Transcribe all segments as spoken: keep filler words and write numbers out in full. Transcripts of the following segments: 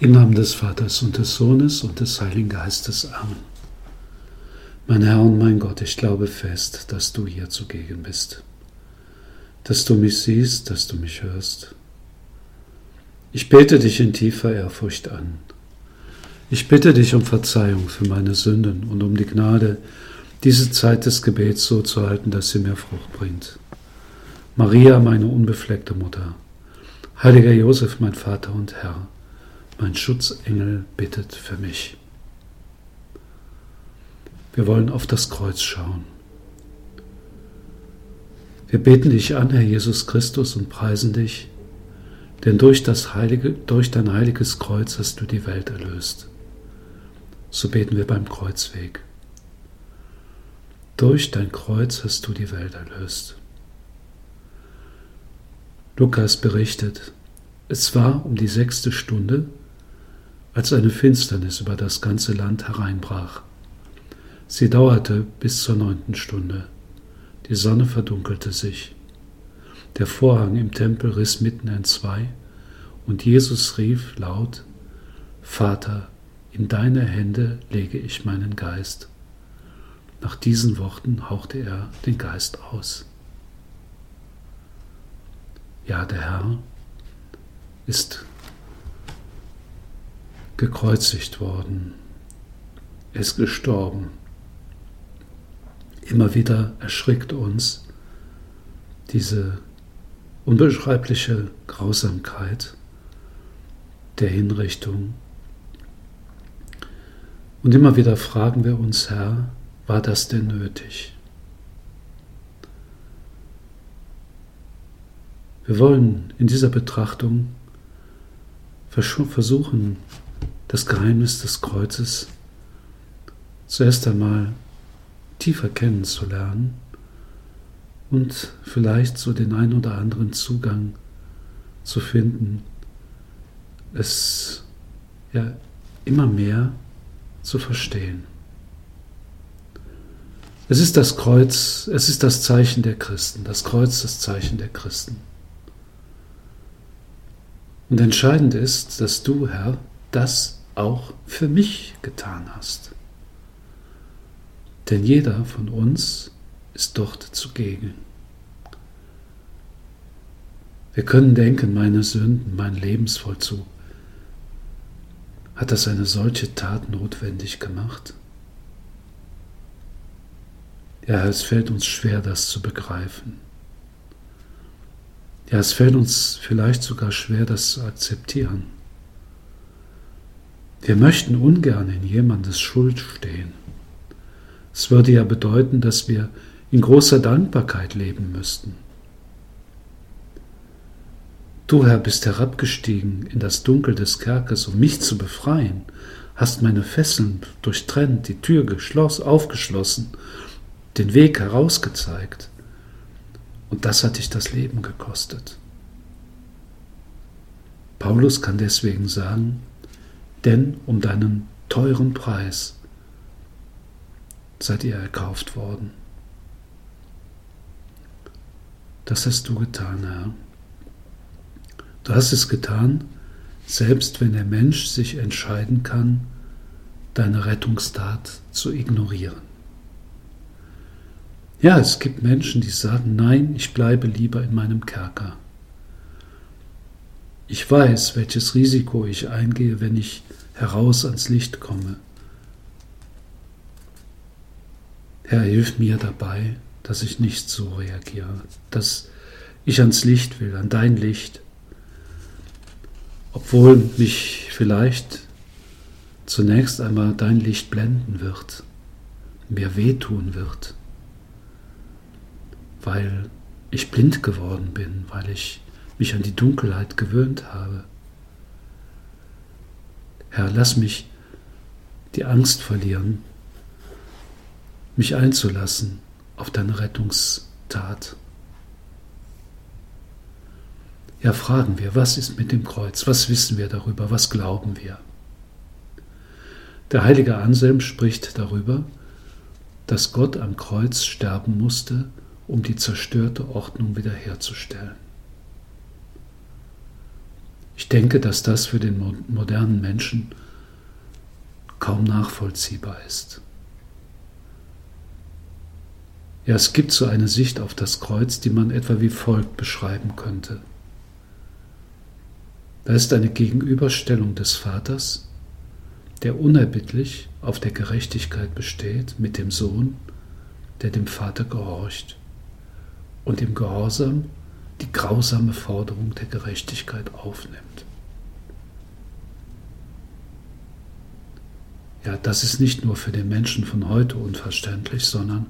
Im Namen des Vaters und des Sohnes und des Heiligen Geistes. Amen. Mein Herr und mein Gott, ich glaube fest, dass du hier zugegen bist, dass du mich siehst, dass du mich hörst. Ich bete dich in tiefer Ehrfurcht an. Ich bitte dich um Verzeihung für meine Sünden und um die Gnade, diese Zeit des Gebets so zu halten, dass sie mir Frucht bringt. Maria, meine unbefleckte Mutter, heiliger Josef, mein Vater und Herr, mein Schutzengel bittet für mich. Wir wollen auf das Kreuz schauen. Wir beten dich an, Herr Jesus Christus, und preisen dich, denn durch, das heilige, durch dein heiliges Kreuz hast du die Welt erlöst. So beten wir beim Kreuzweg. Durch dein Kreuz hast du die Welt erlöst. Lukas berichtet, es war um die sechste Stunde, als eine Finsternis über das ganze Land hereinbrach. Sie dauerte bis zur neunten Stunde. Die Sonne verdunkelte sich. Der Vorhang im Tempel riss mitten entzwei, und Jesus rief laut: Vater, in deine Hände lege ich meinen Geist. Nach diesen Worten hauchte er den Geist aus. Ja, der Herr ist gekreuzigt worden, er ist gestorben. Immer wieder erschrickt uns diese unbeschreibliche Grausamkeit der Hinrichtung. Und immer wieder fragen wir uns, Herr, war das denn nötig? Wir wollen in dieser Betrachtung versuchen, das Geheimnis des Kreuzes zuerst einmal tiefer kennenzulernen und vielleicht so den einen oder anderen Zugang zu finden, es ja immer mehr zu verstehen. Es ist das Kreuz, es ist das Zeichen der Christen, das Kreuz, das Zeichen der Christen. Und entscheidend ist, dass du, Herr, das auch für mich getan hast. Denn jeder von uns ist dort zugegen. Wir können denken, meine Sünden, mein Lebensvollzug. Hat das eine solche Tat notwendig gemacht? Ja, es fällt uns schwer, das zu begreifen. Ja, es fällt uns vielleicht sogar schwer, das zu akzeptieren. Wir möchten ungern in jemandes Schuld stehen. Es würde ja bedeuten, dass wir in großer Dankbarkeit leben müssten. Du, Herr, bist herabgestiegen in das Dunkel des Kerkers, um mich zu befreien, hast meine Fesseln durchtrennt, die Tür geschlossen, aufgeschlossen, den Weg herausgezeigt. Und das hat dich das Leben gekostet. Paulus kann deswegen sagen, denn um deinen teuren Preis seid ihr erkauft worden. Das hast du getan, Herr. Du hast es getan, selbst wenn der Mensch sich entscheiden kann, deine Rettungstat zu ignorieren. Ja, es gibt Menschen, die sagen, nein, ich bleibe lieber in meinem Kerker. Ich weiß, welches Risiko ich eingehe, wenn ich heraus ans Licht komme. Herr, hilf mir dabei, dass ich nicht so reagiere, dass ich ans Licht will, an dein Licht, obwohl mich vielleicht zunächst einmal dein Licht blenden wird, mir wehtun wird, weil ich blind geworden bin, weil ich mich an die Dunkelheit gewöhnt habe. Herr, lass mich die Angst verlieren, mich einzulassen auf deine Rettungstat. Ja, fragen wir, was ist mit dem Kreuz? Was wissen wir darüber? Was glauben wir? Der heilige Anselm spricht darüber, dass Gott am Kreuz sterben musste, um die zerstörte Ordnung wiederherzustellen. denke, dass das für den modernen Menschen kaum nachvollziehbar ist. Ja, es gibt so eine Sicht auf das Kreuz, die man etwa wie folgt beschreiben könnte. Da ist eine Gegenüberstellung des Vaters, der unerbittlich auf der Gerechtigkeit besteht, mit dem Sohn, der dem Vater gehorcht und im Gehorsam die grausame Forderung der Gerechtigkeit aufnimmt. Ja, das ist nicht nur für den Menschen von heute unverständlich, sondern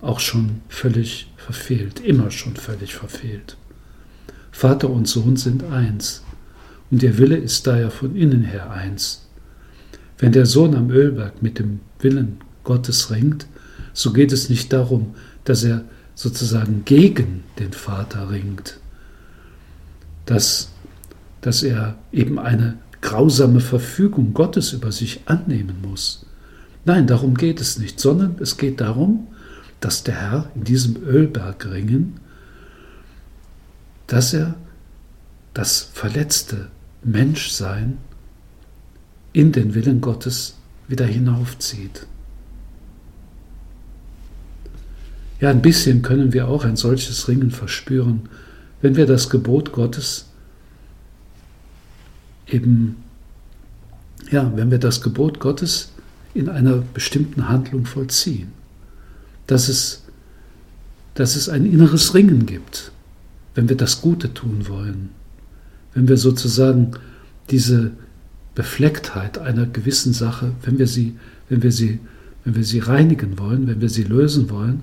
auch schon völlig verfehlt, immer schon völlig verfehlt. Vater und Sohn sind eins, und ihr Wille ist daher von innen her eins. Wenn der Sohn am Ölberg mit dem Willen Gottes ringt, so geht es nicht darum, dass er sozusagen gegen den Vater ringt, dass, dass er eben eine grausame Verfügung Gottes über sich annehmen muss. Nein, darum geht es nicht, sondern es geht darum, dass der Herr in diesem Ölbergringen, dass er das verletzte Menschsein in den Willen Gottes wieder hinaufzieht. Ja, ein bisschen können wir auch ein solches Ringen verspüren, wenn wir das Gebot Gottes eben, ja, wenn wir das Gebot Gottes in einer bestimmten Handlung vollziehen. Dass es, dass es ein inneres Ringen gibt, wenn wir das Gute tun wollen, wenn wir sozusagen diese Beflecktheit einer gewissen Sache, wenn wir sie, wenn wir sie, wenn wir sie reinigen wollen, wenn wir sie lösen wollen,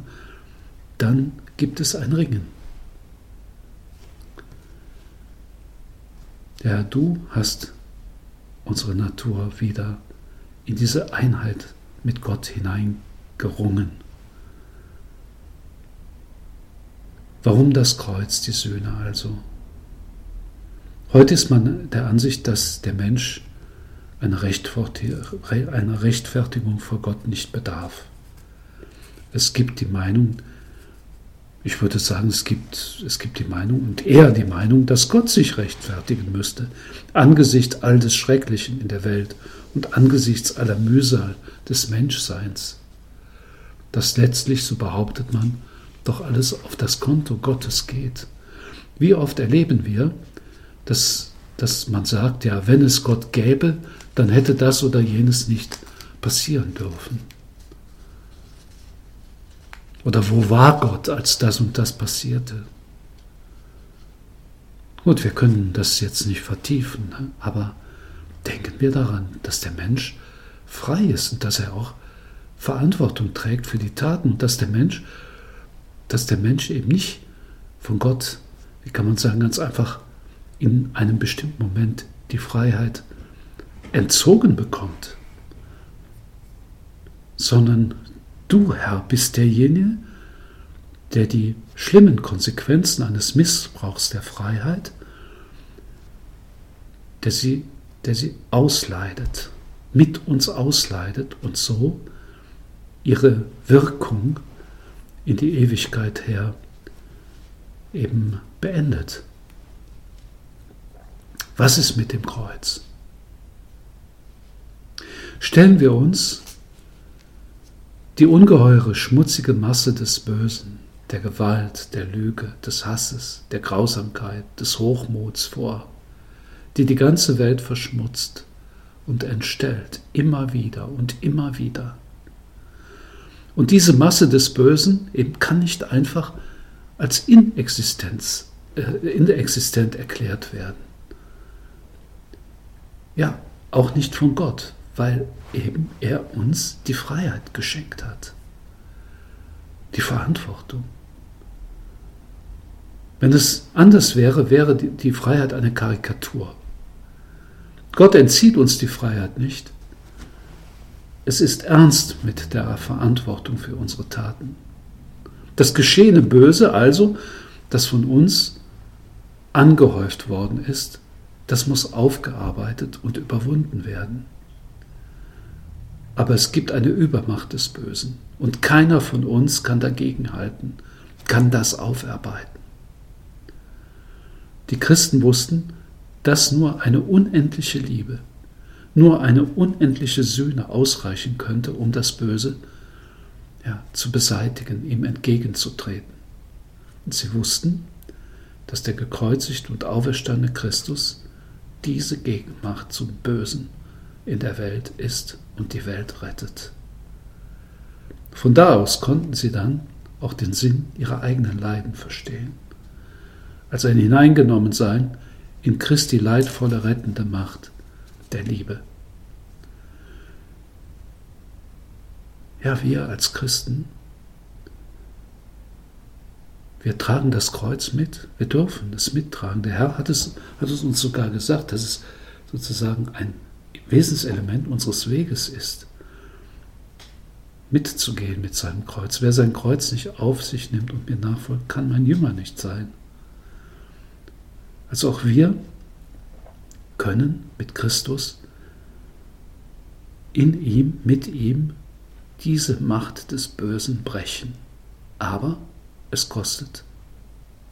dann gibt es ein Ringen. Ja, du hast unsere Natur wieder in diese Einheit mit Gott hineingerungen. Warum das Kreuz, die Söhne also? Heute ist man der Ansicht, dass der Mensch einer Rechtfertigung vor Gott nicht bedarf. Es gibt die Meinung, ich würde sagen, es gibt, es gibt die Meinung und eher die Meinung, dass Gott sich rechtfertigen müsste, angesichts all des Schrecklichen in der Welt und angesichts aller Mühsal des Menschseins. Das letztlich, so behauptet man, doch alles auf das Konto Gottes geht. Wie oft erleben wir, dass, dass man sagt, ja, wenn es Gott gäbe, dann hätte das oder jenes nicht passieren dürfen. Oder wo war Gott, als das und das passierte? Gut, wir können das jetzt nicht vertiefen, ne? Aber denken wir daran, dass der Mensch frei ist und dass er auch Verantwortung trägt für die Taten und dass der Mensch dass der Mensch eben nicht von Gott, wie kann man sagen, ganz einfach in einem bestimmten Moment die Freiheit entzogen bekommt, sondern du, Herr, bist derjenige, der die schlimmen Konsequenzen eines Missbrauchs der Freiheit, der sie, der sie ausleidet, mit uns ausleidet und so ihre Wirkung in die Ewigkeit her eben beendet. Was ist mit dem Kreuz? Stellen wir uns die ungeheure, schmutzige Masse des Bösen, der Gewalt, der Lüge, des Hasses, der Grausamkeit, des Hochmuts vor, die die ganze Welt verschmutzt und entstellt, immer wieder und immer wieder. Und diese Masse des Bösen eben kann nicht einfach als Inexistenz, äh, inexistent erklärt werden. Ja, auch nicht von Gott, weil eben er uns die Freiheit geschenkt hat, die Verantwortung. Wenn es anders wäre, wäre die, die Freiheit eine Karikatur. Gott entzieht uns die Freiheit nicht. Es ist ernst mit der Verantwortung für unsere Taten. Das geschehene Böse also, das von uns angehäuft worden ist, das muss aufgearbeitet und überwunden werden. Aber es gibt eine Übermacht des Bösen und keiner von uns kann dagegenhalten, kann das aufarbeiten. Die Christen wussten, dass nur eine unendliche Liebe, nur eine unendliche Sühne ausreichen könnte, um das Böse ja, zu beseitigen, ihm entgegenzutreten. Und sie wussten, dass der gekreuzigte und auferstandene Christus diese Gegenmacht zum Bösen in der Welt ist und die Welt rettet. Von da aus konnten sie dann auch den Sinn ihrer eigenen Leiden verstehen, als ein Hineingenommensein in Christi leidvolle rettende Macht der Liebe. Ja, wir als Christen, wir tragen das Kreuz mit, wir dürfen es mittragen. Der Herr hat es, hat es uns sogar gesagt, dass es sozusagen ein Wesenselement unseres Weges ist, mitzugehen mit seinem Kreuz. Wer sein Kreuz nicht auf sich nimmt und mir nachfolgt, kann mein Jünger nicht sein. Also auch wir können mit Christus, in ihm, mit ihm, diese Macht des Bösen brechen. Aber es kostet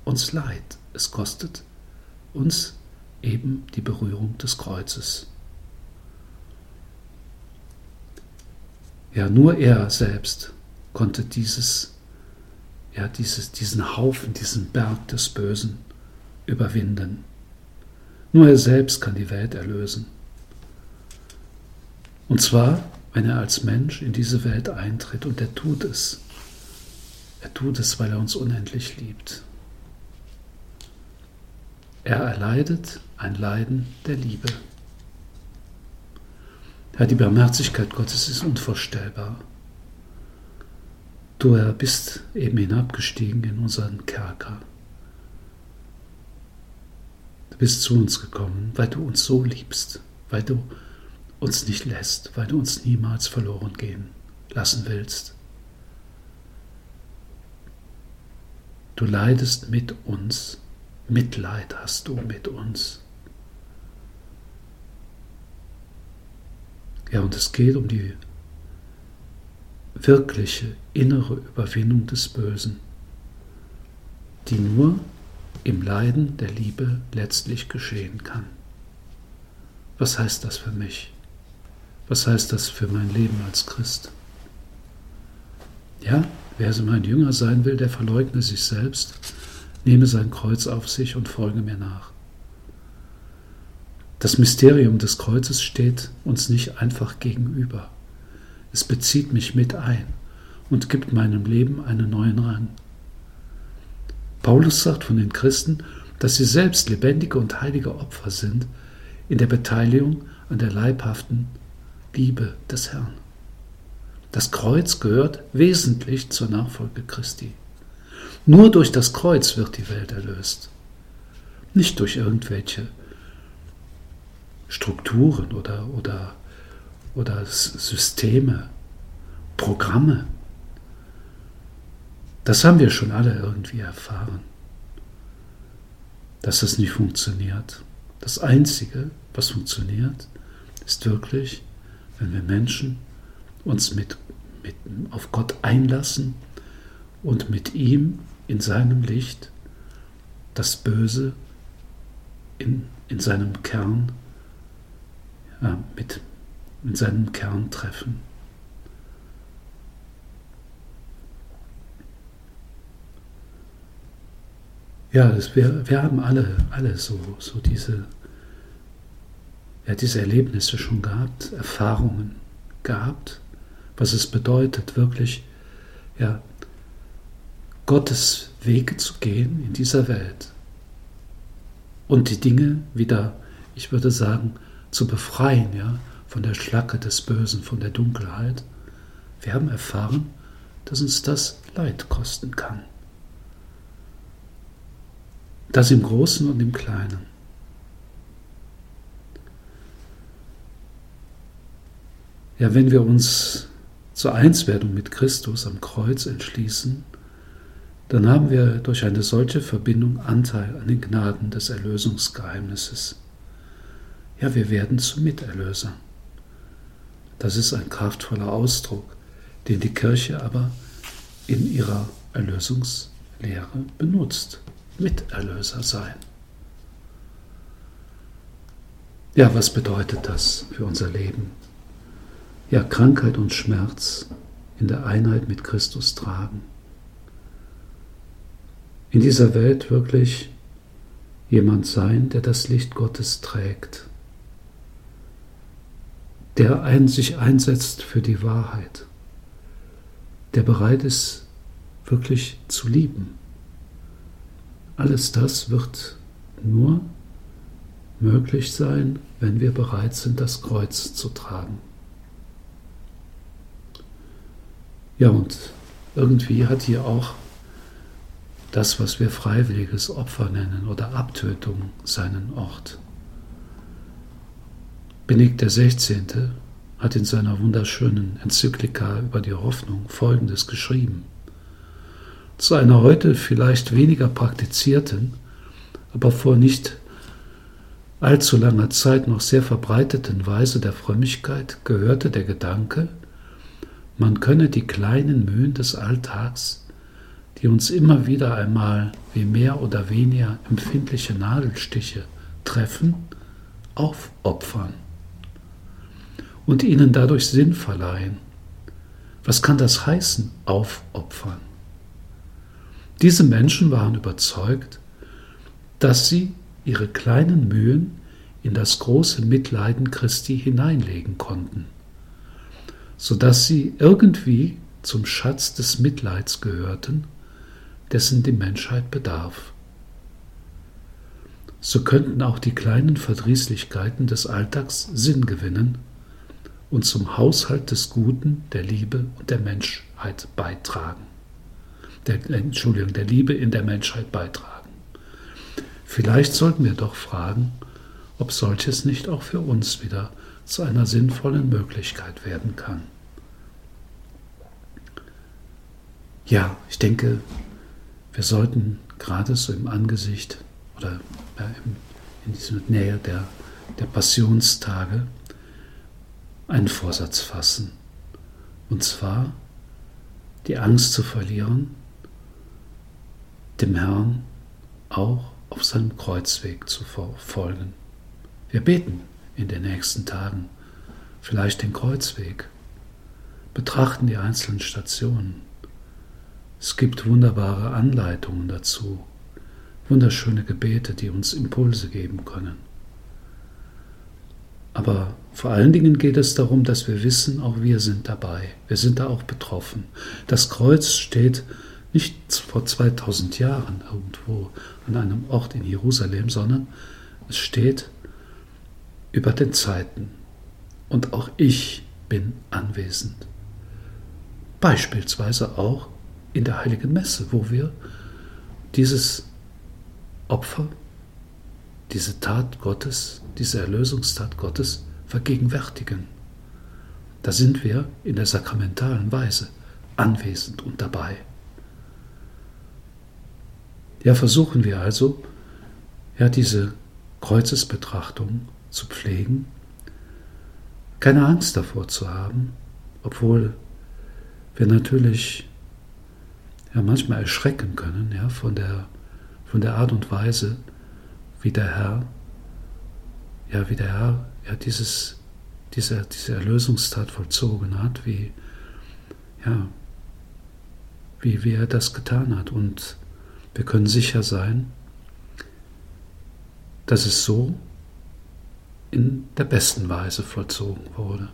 uns Leid. Es kostet uns eben die Berührung des Kreuzes. Ja, nur er selbst konnte dieses, ja, dieses, diesen Haufen, diesen Berg des Bösen überwinden. Nur er selbst kann die Welt erlösen. Und zwar, wenn er als Mensch in diese Welt eintritt, und er tut es. Er tut es, weil er uns unendlich liebt. Er erleidet ein Leiden der Liebe. Ja, die Barmherzigkeit Gottes ist unvorstellbar. Du, Herr, bist eben hinabgestiegen in unseren Kerker. Du bist zu uns gekommen, weil du uns so liebst, weil du uns nicht lässt, weil du uns niemals verloren gehen lassen willst. Du leidest mit uns, Mitleid hast du mit uns. Ja, und es geht um die wirkliche innere Überwindung des Bösen, die nur im Leiden der Liebe letztlich geschehen kann. Was heißt das für mich? Was heißt das für mein Leben als Christ? Ja, wer mein Jünger sein will, der verleugne sich selbst, nehme sein Kreuz auf sich und folge mir nach. Das Mysterium des Kreuzes steht uns nicht einfach gegenüber. Es bezieht mich mit ein und gibt meinem Leben einen neuen Rang. Paulus sagt von den Christen, dass sie selbst lebendige und heilige Opfer sind in der Beteiligung an der leibhaften Liebe des Herrn. Das Kreuz gehört wesentlich zur Nachfolge Christi. Nur durch das Kreuz wird die Welt erlöst, nicht durch irgendwelche Strukturen oder, oder, oder Systeme, Programme. Das haben wir schon alle irgendwie erfahren, dass das nicht funktioniert. Das Einzige, was funktioniert, ist wirklich, wenn wir Menschen uns mit, mit auf Gott einlassen und mit ihm in seinem Licht das Böse in, in seinem Kern mit in seinem Kern treffen. Ja, das, wir, wir haben alle, alle so, so diese, ja, diese Erlebnisse schon gehabt, Erfahrungen gehabt, was es bedeutet, wirklich ja, Gottes Wege zu gehen in dieser Welt und die Dinge wieder, ich würde sagen, zu befreien, ja, von der Schlacke des Bösen, von der Dunkelheit. Wir haben erfahren, dass uns das Leid kosten kann. Das im Großen und im Kleinen. Ja, wenn wir uns zur Einswerdung mit Christus am Kreuz entschließen, dann haben wir durch eine solche Verbindung Anteil an den Gnaden des Erlösungsgeheimnisses. Ja, wir werden zu Miterlösern. Das ist ein kraftvoller Ausdruck, den die Kirche aber in ihrer Erlösungslehre benutzt. Miterlöser sein. Ja, was bedeutet das für unser Leben? Ja, Krankheit und Schmerz in der Einheit mit Christus tragen. In dieser Welt wirklich jemand sein, der das Licht Gottes trägt, der einen sich einsetzt für die Wahrheit, der bereit ist, wirklich zu lieben. Alles das wird nur möglich sein, wenn wir bereit sind, das Kreuz zu tragen. Ja, und irgendwie hat hier auch das, was wir freiwilliges Opfer nennen oder Abtötung, seinen Ort. Benedikt der Sechzehnte hat in seiner wunderschönen Enzyklika über die Hoffnung Folgendes geschrieben. Zu einer heute vielleicht weniger praktizierten, aber vor nicht allzu langer Zeit noch sehr verbreiteten Weise der Frömmigkeit gehörte der Gedanke, man könne die kleinen Mühen des Alltags, die uns immer wieder einmal wie mehr oder weniger empfindliche Nadelstiche treffen, aufopfern und ihnen dadurch Sinn verleihen. Was kann das heißen, aufopfern? Diese Menschen waren überzeugt, dass sie ihre kleinen Mühen in das große Mitleiden Christi hineinlegen konnten, sodass sie irgendwie zum Schatz des Mitleids gehörten, dessen die Menschheit bedarf. So könnten auch die kleinen Verdrießlichkeiten des Alltags Sinn gewinnen und zum Haushalt des Guten, der Liebe und der Menschheit beitragen. Der, Entschuldigung, der Liebe in der Menschheit beitragen. Vielleicht sollten wir doch fragen, ob solches nicht auch für uns wieder zu einer sinnvollen Möglichkeit werden kann. Ja, ich denke, wir sollten gerade so im Angesicht oder in dieser Nähe der, der Passionstage einen Vorsatz fassen. Und zwar, die Angst zu verlieren, dem Herrn auch auf seinem Kreuzweg zu folgen. Wir beten in den nächsten Tagen vielleicht den Kreuzweg, betrachten die einzelnen Stationen. Es gibt wunderbare Anleitungen dazu, wunderschöne Gebete, die uns Impulse geben können. Aber vor allen Dingen geht es darum, dass wir wissen, auch wir sind dabei. Wir sind da auch betroffen. Das Kreuz steht nicht vor zweitausend Jahren irgendwo an einem Ort in Jerusalem, sondern es steht über den Zeiten. Und auch ich bin anwesend. Beispielsweise auch in der Heiligen Messe, wo wir dieses Opfer, diese Tat Gottes, diese Erlösungstat Gottes vergegenwärtigen. Da sind wir in der sakramentalen Weise anwesend und dabei. Ja, versuchen wir also, ja, diese Kreuzesbetrachtung zu pflegen, keine Angst davor zu haben, obwohl wir natürlich ja manchmal erschrecken können, ja, von der, von der Art und Weise, wie der Herr, ja, wie der Herr, ja, dieses, diese, diese Erlösungstat vollzogen hat, wie, ja, wie, wie er das getan hat. Und wir können sicher sein, dass es so in der besten Weise vollzogen wurde.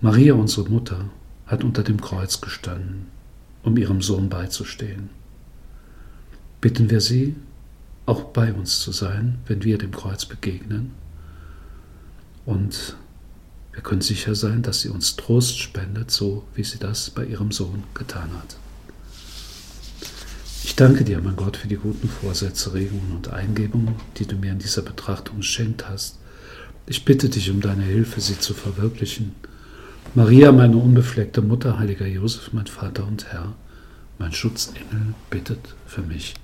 Maria, unsere Mutter, hat unter dem Kreuz gestanden, um ihrem Sohn beizustehen. Bitten wir sie, auch bei uns zu sein, wenn wir dem Kreuz begegnen. Und wir können sicher sein, dass sie uns Trost spendet, so wie sie das bei ihrem Sohn getan hat. Ich danke dir, mein Gott, für die guten Vorsätze, Regungen und Eingebungen, die du mir in dieser Betrachtung geschenkt hast. Ich bitte dich um deine Hilfe, sie zu verwirklichen. Maria, meine unbefleckte Mutter, heiliger Josef, mein Vater und Herr, mein Schutzengel, bittet für mich.